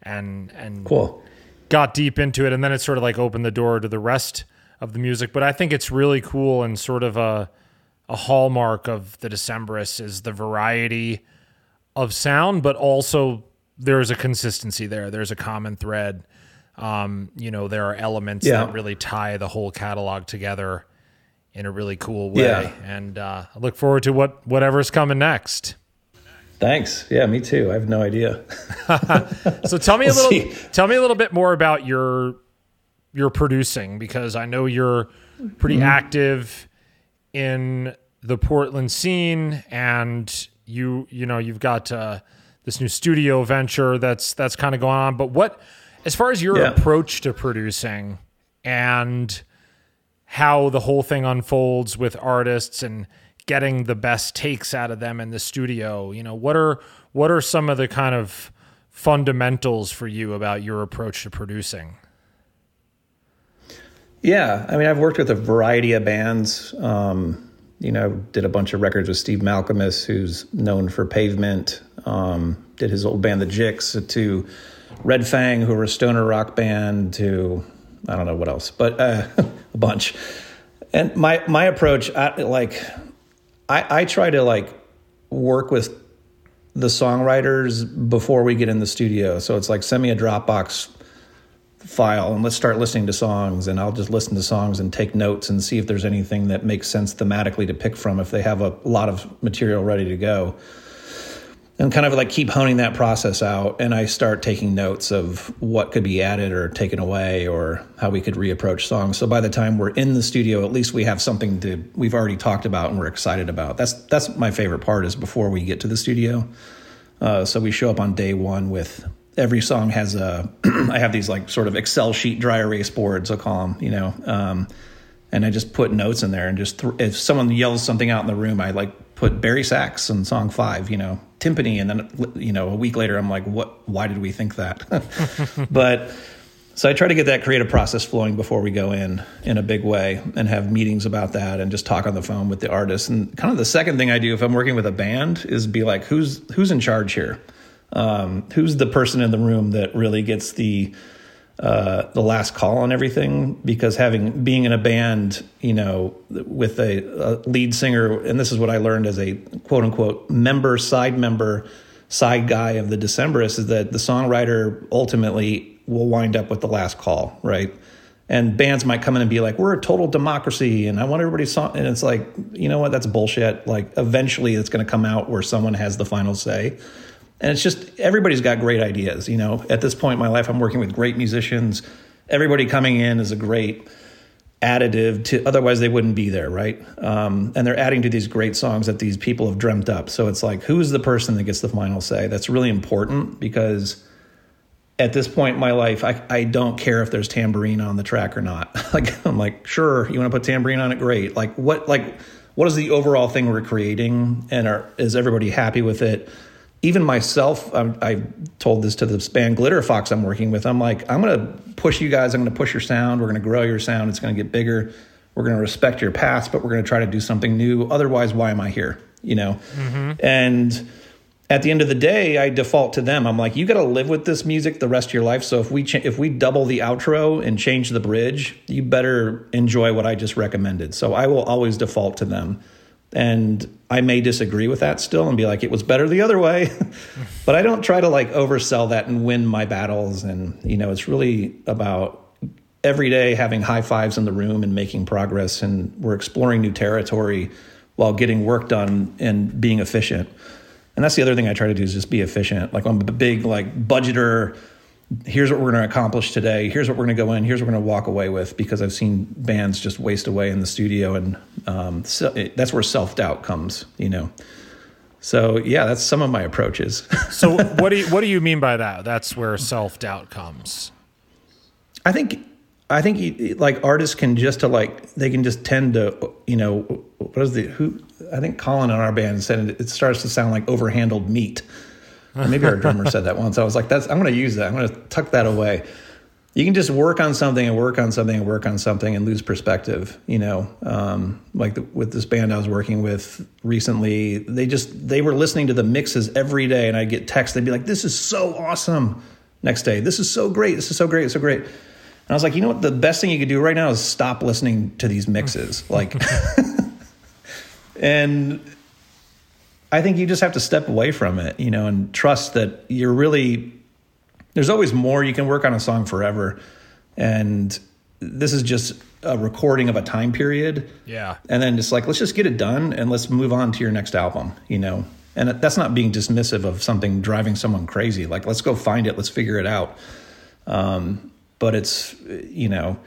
and and cool. got deep into it. And then it sort of like opened the door to the rest of the music. But I think it's really cool, and sort of a a hallmark of the Decemberists is the variety of sound, but also there's a consistency there. There's a common thread. Um, you know, there are elements yeah. that really tie the whole catalog together in a really cool way. Yeah. And uh, I look forward to what whatever's coming next. Thanks. Yeah, me too. I have no idea. So tell me a little See. tell me a little bit more about your your producing, because I know you're pretty mm-hmm. active in the Portland scene, and you you know, you've got uh, this new studio venture that's that's kind of going on. But what as far as your yeah. approach to producing and how the whole thing unfolds with artists and getting the best takes out of them in the studio, you know, what are what are some of the kind of fundamentals for you about your approach to producing? Yeah, I mean, I've worked with a variety of bands. Um, you know, did a bunch of records with Steve Malcolmus, who's known for Pavement. Um, did his old band, The Jicks, to Red Fang, who were a stoner rock band, to I don't know what else, but uh, a bunch. And my my approach, I, like, I, I try to like work with the songwriters before we get in the studio. So it's like, send me a Dropbox file and let's start listening to songs, and I'll just listen to songs and take notes and see if there's anything that makes sense thematically to pick from if they have a lot of material ready to go. And kind of like keep honing that process out, and I start taking notes of what could be added or taken away or how we could reapproach songs. So by the time we're in the studio, at least we have something to we've already talked about and we're excited about. That's that's my favorite part, is before we get to the studio. Uh, so we show up on day one with every song has a I have these like sort of Excel sheet dry erase boards, I'll call them, you know. Um, and I just put notes in there, and just th- if someone yells something out in the room, I like put Barry Sachs in song five, you know, timpani. And then, you know, a week later, I'm like, what, why did we think that? But so I try to get that creative process flowing before we go in, in a big way, and have meetings about that and just talk on the phone with the artists. And kind of the second thing I do if I'm working with a band is be like, who's, who's in charge here? Um, who's the person in the room that really gets the, uh, the last call on everything? Because having, being in a band, you know, with a, a lead singer, and this is what I learned as a quote unquote member, side member, side guy of the Decemberists, is that the songwriter ultimately will wind up with the last call. Right. And bands might come in and be like, we're a total democracy and I want everybody's song. And it's like, you know what, that's bullshit. Like eventually it's going to come out where someone has the final say. And it's just, everybody's got great ideas, you know. At this point in my life, I'm working with great musicians. Everybody coming in is a great additive to, otherwise they wouldn't be there, right? Um, and they're adding to these great songs that these people have dreamt up. So it's like, who's the person that gets the final say? That's really important, because at this point in my life, I, I don't care if there's tambourine on the track or not. Like, I'm like, sure, you want to put tambourine on it? Great. Like, what, like, what is the overall thing we're creating? And are, is everybody happy with it? Even myself, I'm, I told this to the band Glitter Fox I'm working with. I'm like, I'm going to push you guys. I'm going to push your sound. We're going to grow your sound. It's going to get bigger. We're going to respect your past, but we're going to try to do something new. Otherwise, why am I here? You know? Mm-hmm. And at the end of the day, I default to them. I'm like, you got to live with this music the rest of your life. So if we cha- if we double the outro and change the bridge, you better enjoy what I just recommended. So I will always default to them. And I may disagree with that still and be like, it was better the other way. But I don't try to like oversell that and win my battles. And, you know, it's really about every day having high fives in the room and making progress. And we're exploring new territory while getting work done and being efficient. And that's the other thing I try to do, is just be efficient. Like, I'm a big like budgeter here's what we're going to accomplish today, here's what we're going to go in, here's what we're going to walk away with, because I've seen bands just waste away in the studio, and um, so it, that's where self-doubt comes, you know. So, yeah, that's some of my approaches. So what do you, what do you mean by that? That's where self-doubt comes. I think I think like artists can just to like they can just tend to, you know, what is the who I think Colin in our band said it, it starts to sound like overhandled meat. And maybe our drummer said that once. I was like, that's I'm going to use that. I'm going to tuck that away. You can just work on something and work on something and work on something and lose perspective, you know. Um, like the, with this band I was working with recently, they just they were listening to the mixes every day, and I'd get texts. They'd be like, "This is so awesome." Next day, "This is so great. This is so great. So great." And I was like, you know what? The best thing you could do right now is stop listening to these mixes. Like, and I think you just have to step away from it, you know, and trust that you're really. There's always more. You can work on a song forever. And this is just a recording of a time period. Yeah. And then just like, let's just get it done and let's move on to your next album, you know. And that's not being dismissive of something driving someone crazy. Like, let's go find it. Let's figure it out. Um, but it's, you know,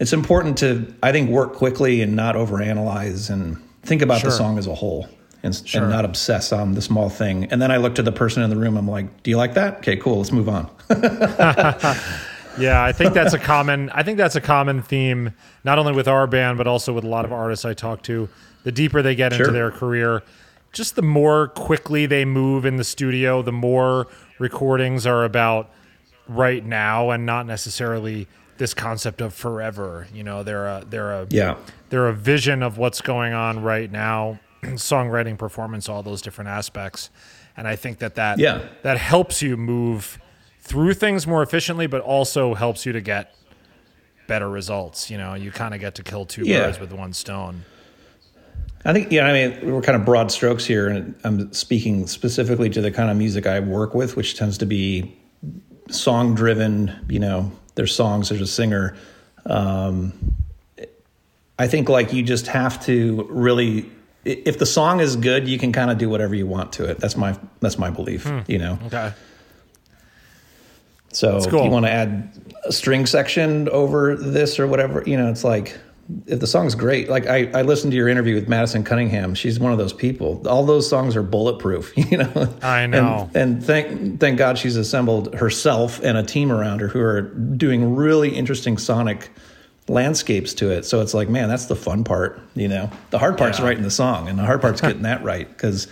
it's important to, I think, work quickly and not overanalyze and think about sure. the song as a whole. And, sure. and not obsess on the small thing. And then I look to the person in the room. I'm like, "Do you like that? Okay, cool. Let's move on." Yeah, I think that's a common. I think that's a common theme, not only with our band but also with a lot of artists I talk to. The deeper they get sure. into their career, just the more quickly they move in the studio. The more recordings are about right now and not necessarily this concept of forever. You know, they're a they're a yeah. they're a vision of what's going on right now. Songwriting, performance, all those different aspects. And I think that that, yeah. that helps you move through things more efficiently, but also helps you to get better results. You know, you kind of get to kill two yeah. birds with one stone. I think, yeah, I mean, we're kind of broad strokes here, and I'm speaking specifically to the kind of music I work with, which tends to be song driven, you know, there's songs, there's a singer. Um, I think like you just have to really, if the song is good, you can kind of do whatever you want to it. That's my that's my belief, hmm. you know. Okay. So cool. If you want to add a string section over this or whatever, you know, it's like if the song's great. Like I, I listened to your interview with Madison Cunningham. She's one of those people. All those songs are bulletproof, you know. I know. And, and thank thank God she's assembled herself and a team around her who are doing really interesting sonic landscapes to it. So it's like, man, that's the fun part, you know. The hard part's yeah. writing the song, and the hard part's getting that right, because,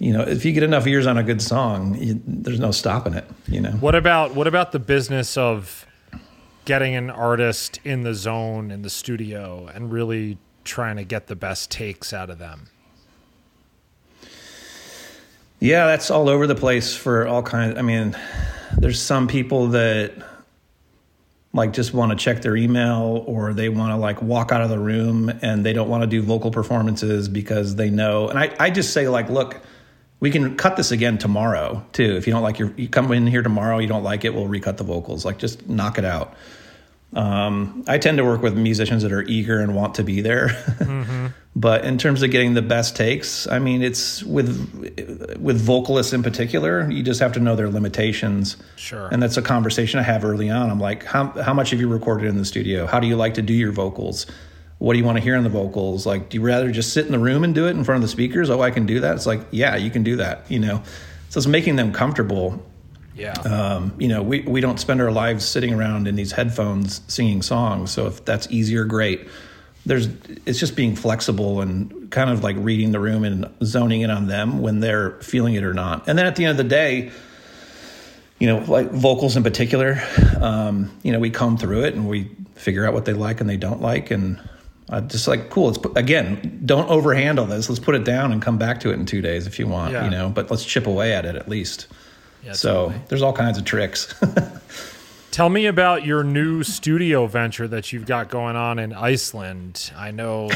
you know, if you get enough ears on a good song, you, there's no stopping it, you know. What about what about the business of getting an artist in the zone in the studio and really trying to get the best takes out of them? Yeah, that's all over the place for all kinds. I mean, there's some people that like just want to check their email, or they want to like walk out of the room and they don't want to do vocal performances because they know. And I, I just say like, look, we can cut this again tomorrow too. If you don't like your, you come in here tomorrow, you don't like it, we'll recut the vocals. Like just knock it out. Um, I tend to work with musicians that are eager and want to be there. Mm-hmm. But in terms of getting the best takes, I mean, it's with with vocalists in particular, you just have to know their limitations. Sure. And that's a conversation I have early on. I'm like, how how much have you recorded in the studio? How do you like to do your vocals? What do you want to hear in the vocals? Like, do you rather just sit in the room and do it in front of the speakers? Oh, I can do that. It's like, yeah, you can do that, you know. So it's making them comfortable. Yeah. Um, you know, we, we don't spend our lives sitting around in these headphones singing songs. So if that's easier, great. There's, it's just being flexible and kind of like reading the room and zoning in on them when they're feeling it or not. And then at the end of the day, you know, like vocals in particular, um, you know, we comb through it and we figure out what they like and they don't like. And I just like, cool. Let's put, again, don't overhandle this. Let's put it down and come back to it in two days if you want, yeah. you know, but let's chip away at it at least. Yeah, so totally. There's all kinds of tricks. Tell me about your new studio venture that you've got going on in Iceland. I know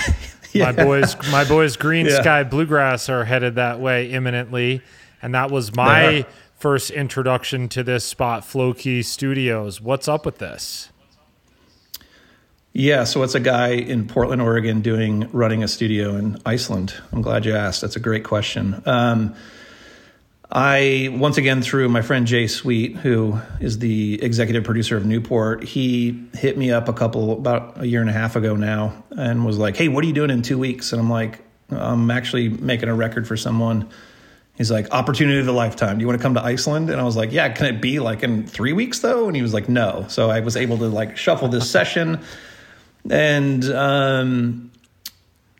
yeah. my boys, my boys, Green yeah. Sky Bluegrass are headed that way imminently. And that was my yeah. first introduction to this spot, Flow Key Studios. What's up with this? Yeah. So it's a guy in Portland, Oregon doing, running a studio in Iceland. I'm glad you asked. That's a great question. Um, I, once again, through my friend Jay Sweet, who is the executive producer of Newport, he hit me up a couple, about a year and a half ago now, and was like, hey, what are you doing in two weeks? And I'm like, I'm actually making a record for someone. He's like, opportunity of a lifetime. Do you want to come to Iceland? And I was like, yeah, can it be like in three weeks though? And he was like, no. So I was able to like shuffle this session. And um,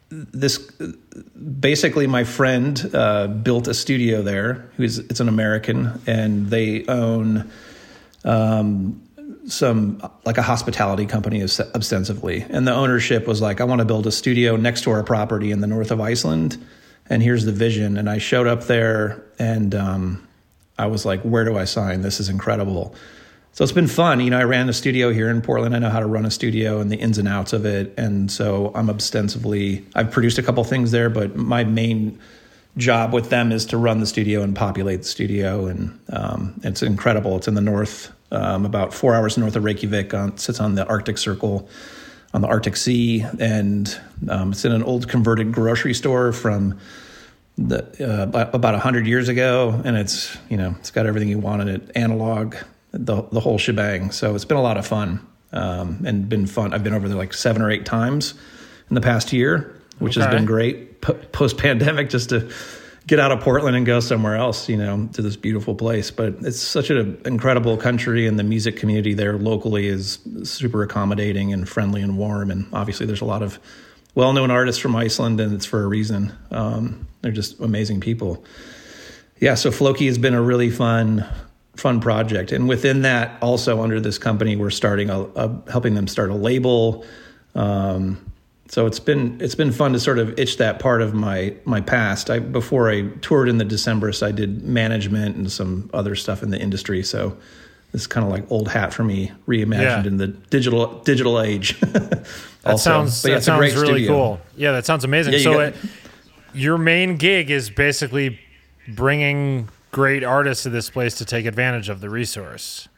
this basically my friend uh, built a studio there. Who's it's an American, and they own um, some like a hospitality company ostensibly. And the ownership was like, I want to build a studio next to our property in the north of Iceland, and here's the vision. And I showed up there, and um, I was like, where do I sign? This is incredible. So it's been fun. You know, I ran a studio here in Portland. I know how to run a studio and the ins and outs of it. And so I'm ostensibly, I've produced a couple things there, but my main job with them is to run the studio and populate the studio. And um, it's incredible. It's in the north, um, about four hours north of Reykjavik. On, sits on the Arctic Circle, on the Arctic Sea. And um, it's in an old converted grocery store from the uh, about one hundred years ago. And it's, you know, it's got everything you want in it, analog, the the whole shebang. So it's been a lot of fun, um, and been fun. I've been over there like seven or eight times in the past year, which okay. has been great P- post-pandemic, just to get out of Portland and go somewhere else, you know, to this beautiful place. But it's such an incredible country, and the music community there locally is super accommodating and friendly and warm. And obviously there's a lot of well-known artists from Iceland, and it's for a reason. Um, they're just amazing people. Yeah, so Floki has been a really fun... fun project. And within that, also under this company, we're starting a, a helping them start a label. Um, so it's been, it's been fun to sort of itch that part of my, my past. I, before I toured in the Decemberists, I did management and some other stuff in the industry. So this is kind of like old hat for me, reimagined yeah. in the digital, digital age. that also. sounds, yeah, that sounds really studio. cool. Yeah. That sounds amazing. Yeah, you so got, it, your main gig is basically bringing great artists to this place to take advantage of the resource.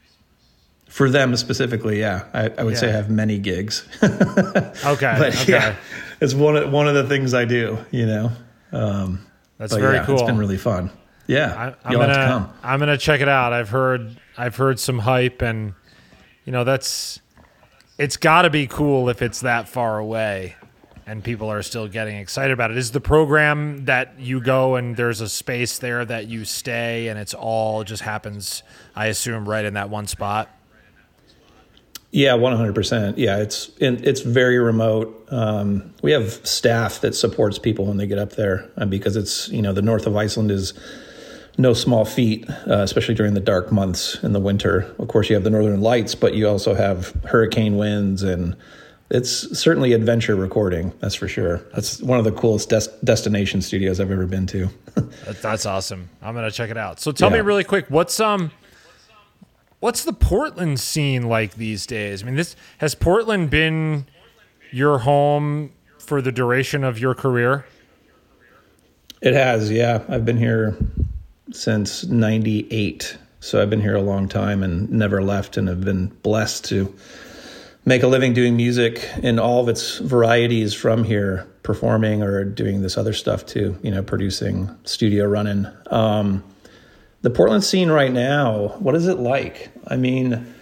For them specifically, yeah. I, I would yeah. say I have many gigs. okay. But okay. Yeah, it's one of, one of the things I do, you know. Um, That's very yeah, cool. It's been really fun. Yeah. I, I'm You'll gonna, have to come. I'm gonna check it out. I've heard I've heard some hype, and you know, that's it's gotta be cool if it's that far away and people are still getting excited about it. Is the program that you go and there's a space there that you stay and it's all just happens, I assume, right in that one spot? Yeah, one hundred percent. Yeah, it's it's very remote. Um, we have staff that supports people when they get up there, because it's, you know, the north of Iceland is no small feat, uh, especially during the dark months in the winter. Of course, you have the northern lights, but you also have hurricane winds, and it's certainly adventure recording, that's for sure. That's one of the coolest des- destination studios I've ever been to. That's awesome. I'm going to check it out. So tell yeah. me really quick, what's um, what's the Portland scene like these days? I mean, this has Portland been your home for the duration of your career? It has, yeah. I've been here since ninety-eight, so I've been here a long time and never left, and have been blessed to make a living doing music in all of its varieties from here, performing or doing this other stuff too, you know, producing, studio running. Um, the Portland scene right now, what is it like? I mean,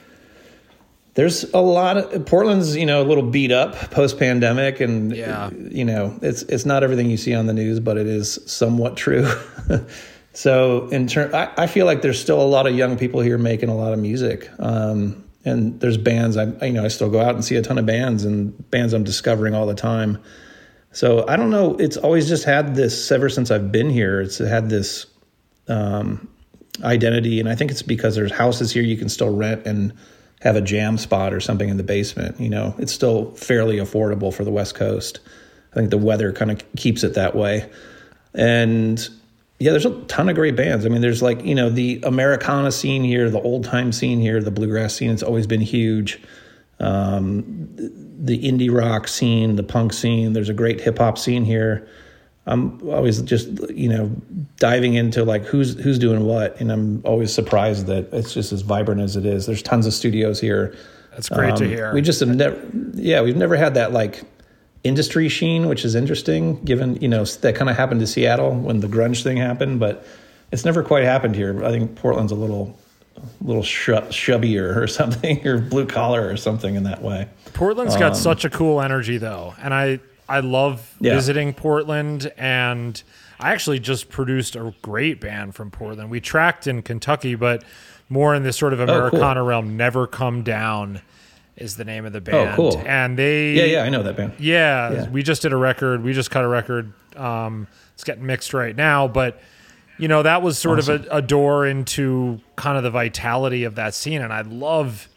there's a lot of, Portland's, you know, a little beat up post-pandemic, and, yeah. you know, it's it's not everything you see on the news, but it is somewhat true. So in turn, I, I feel like there's still a lot of young people here making a lot of music. Um And there's bands, I you know, I still go out and see a ton of bands, and bands I'm discovering all the time. So I don't know, it's always just had this, ever since I've been here, it's had this um, identity. And I think it's because there's houses here you can still rent and have a jam spot or something in the basement. You know, it's still fairly affordable for the West Coast. I think the weather kind of keeps it that way. And yeah, there's a ton of great bands. I mean, there's like, you know, the Americana scene here, the old time scene here, the bluegrass scene, it's always been huge. Um, the indie rock scene, the punk scene, there's a great hip hop scene here. I'm always just, you know, diving into like who's who's doing what. And I'm always surprised that it's just as vibrant as it is. There's tons of studios here. That's great um, to hear. We just have never, yeah, we've never had that like industry sheen, which is interesting given, you know, that kind of happened to Seattle when the grunge thing happened, but It's never quite happened here. I think Portland's a little little sh- shubbier or something, or blue collar or something in that way. Portland's um, got such a cool energy, though. And I, I love yeah. visiting Portland. And I actually just produced a great band from Portland. We tracked in Kentucky, but more in this sort of Americana oh, cool. realm. Never Come Down is the name of the band. Oh, cool. And they... Yeah, yeah, I know that band. Yeah, yeah. We just did a record. We just cut a record. Um, it's getting mixed right now, but... You know, that was sort awesome. of a, a door into kind of the vitality of that scene. And I love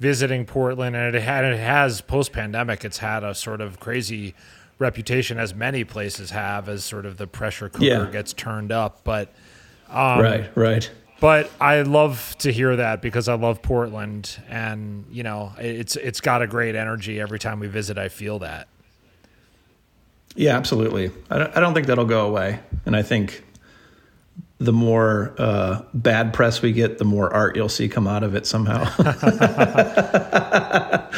visiting Portland. And it, had, it has, post-pandemic, it's had a sort of crazy reputation, as many places have, as sort of the pressure cooker yeah. gets turned up. But um, Right, right. But I love to hear that because I love Portland. And, you know, it's it's got a great energy. Every time we visit, I feel that. Yeah, absolutely. I don't, I don't think that'll go away. And I think... the more uh, bad press we get, the more art you'll see come out of it somehow.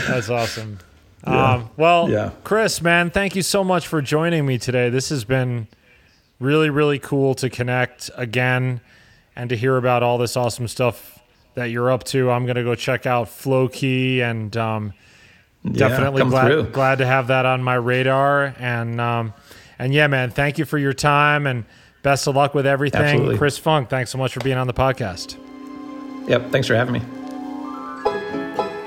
That's awesome. Yeah. Um, well, yeah. Chris, man, thank you so much for joining me today. This has been really, really cool to connect again and to hear about all this awesome stuff that you're up to. I'm going to go check out Flow Key, and um, definitely yeah, glad, glad to have that on my radar. And, um, and yeah, man, thank you for your time, and best of luck with everything. Absolutely. Chris Funk, thanks so much for being on the podcast. Yep, thanks for having me.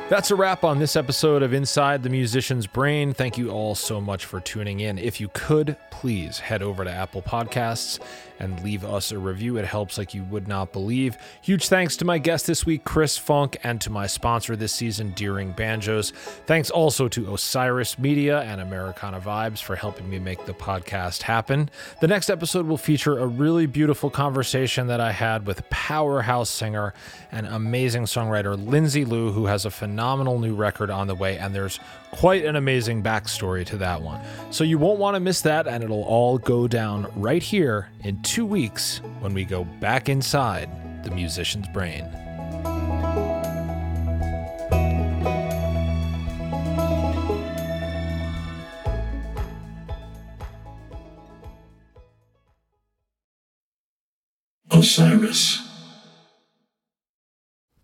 That's a wrap on this episode of Inside the Musician's Brain. Thank you all so much for tuning in. If you could, please head over to Apple Podcasts and leave us a review. It helps like you would not believe. Huge thanks to my guest this week, Chris Funk, and to my sponsor this season, Deering Banjos. Thanks also to Osiris Media and Americana Vibes for helping me make the podcast happen. The next episode will feature a really beautiful conversation that I had with powerhouse singer and amazing songwriter Lindsay Liu, who has a phenomenal new record on the way, and there's quite an amazing backstory to that one. So you won't want to miss that, and it'll all go down right here in two weeks when we go back inside the musician's brain. Osiris.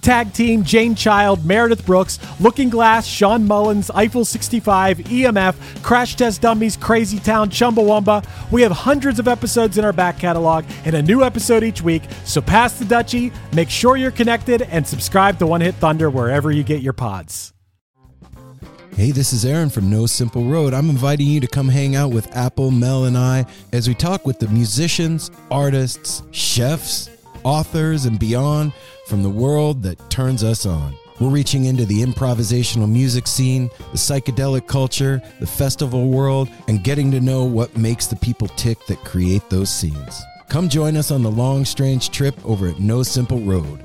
Tag Team, Jane Child, Meredith Brooks, Looking Glass, Sean Mullins, Eiffel sixty-five, E M F, Crash Test Dummies, Crazy Town, Chumbawamba. We have hundreds of episodes in our back catalog and a new episode each week, so pass the Dutchie, make sure you're connected, and subscribe to One Hit Thunder wherever you get your pods. Hey, this is Aaron from No Simple Road. I'm inviting you to come hang out with Apple, Mel, and I as we talk with the musicians, artists, chefs, authors, and beyond from the world that turns us on. We're reaching into the improvisational music scene, the psychedelic culture, the festival world, and getting to know what makes the people tick that create those scenes. Come join us on the long, strange trip over at No Simple Road.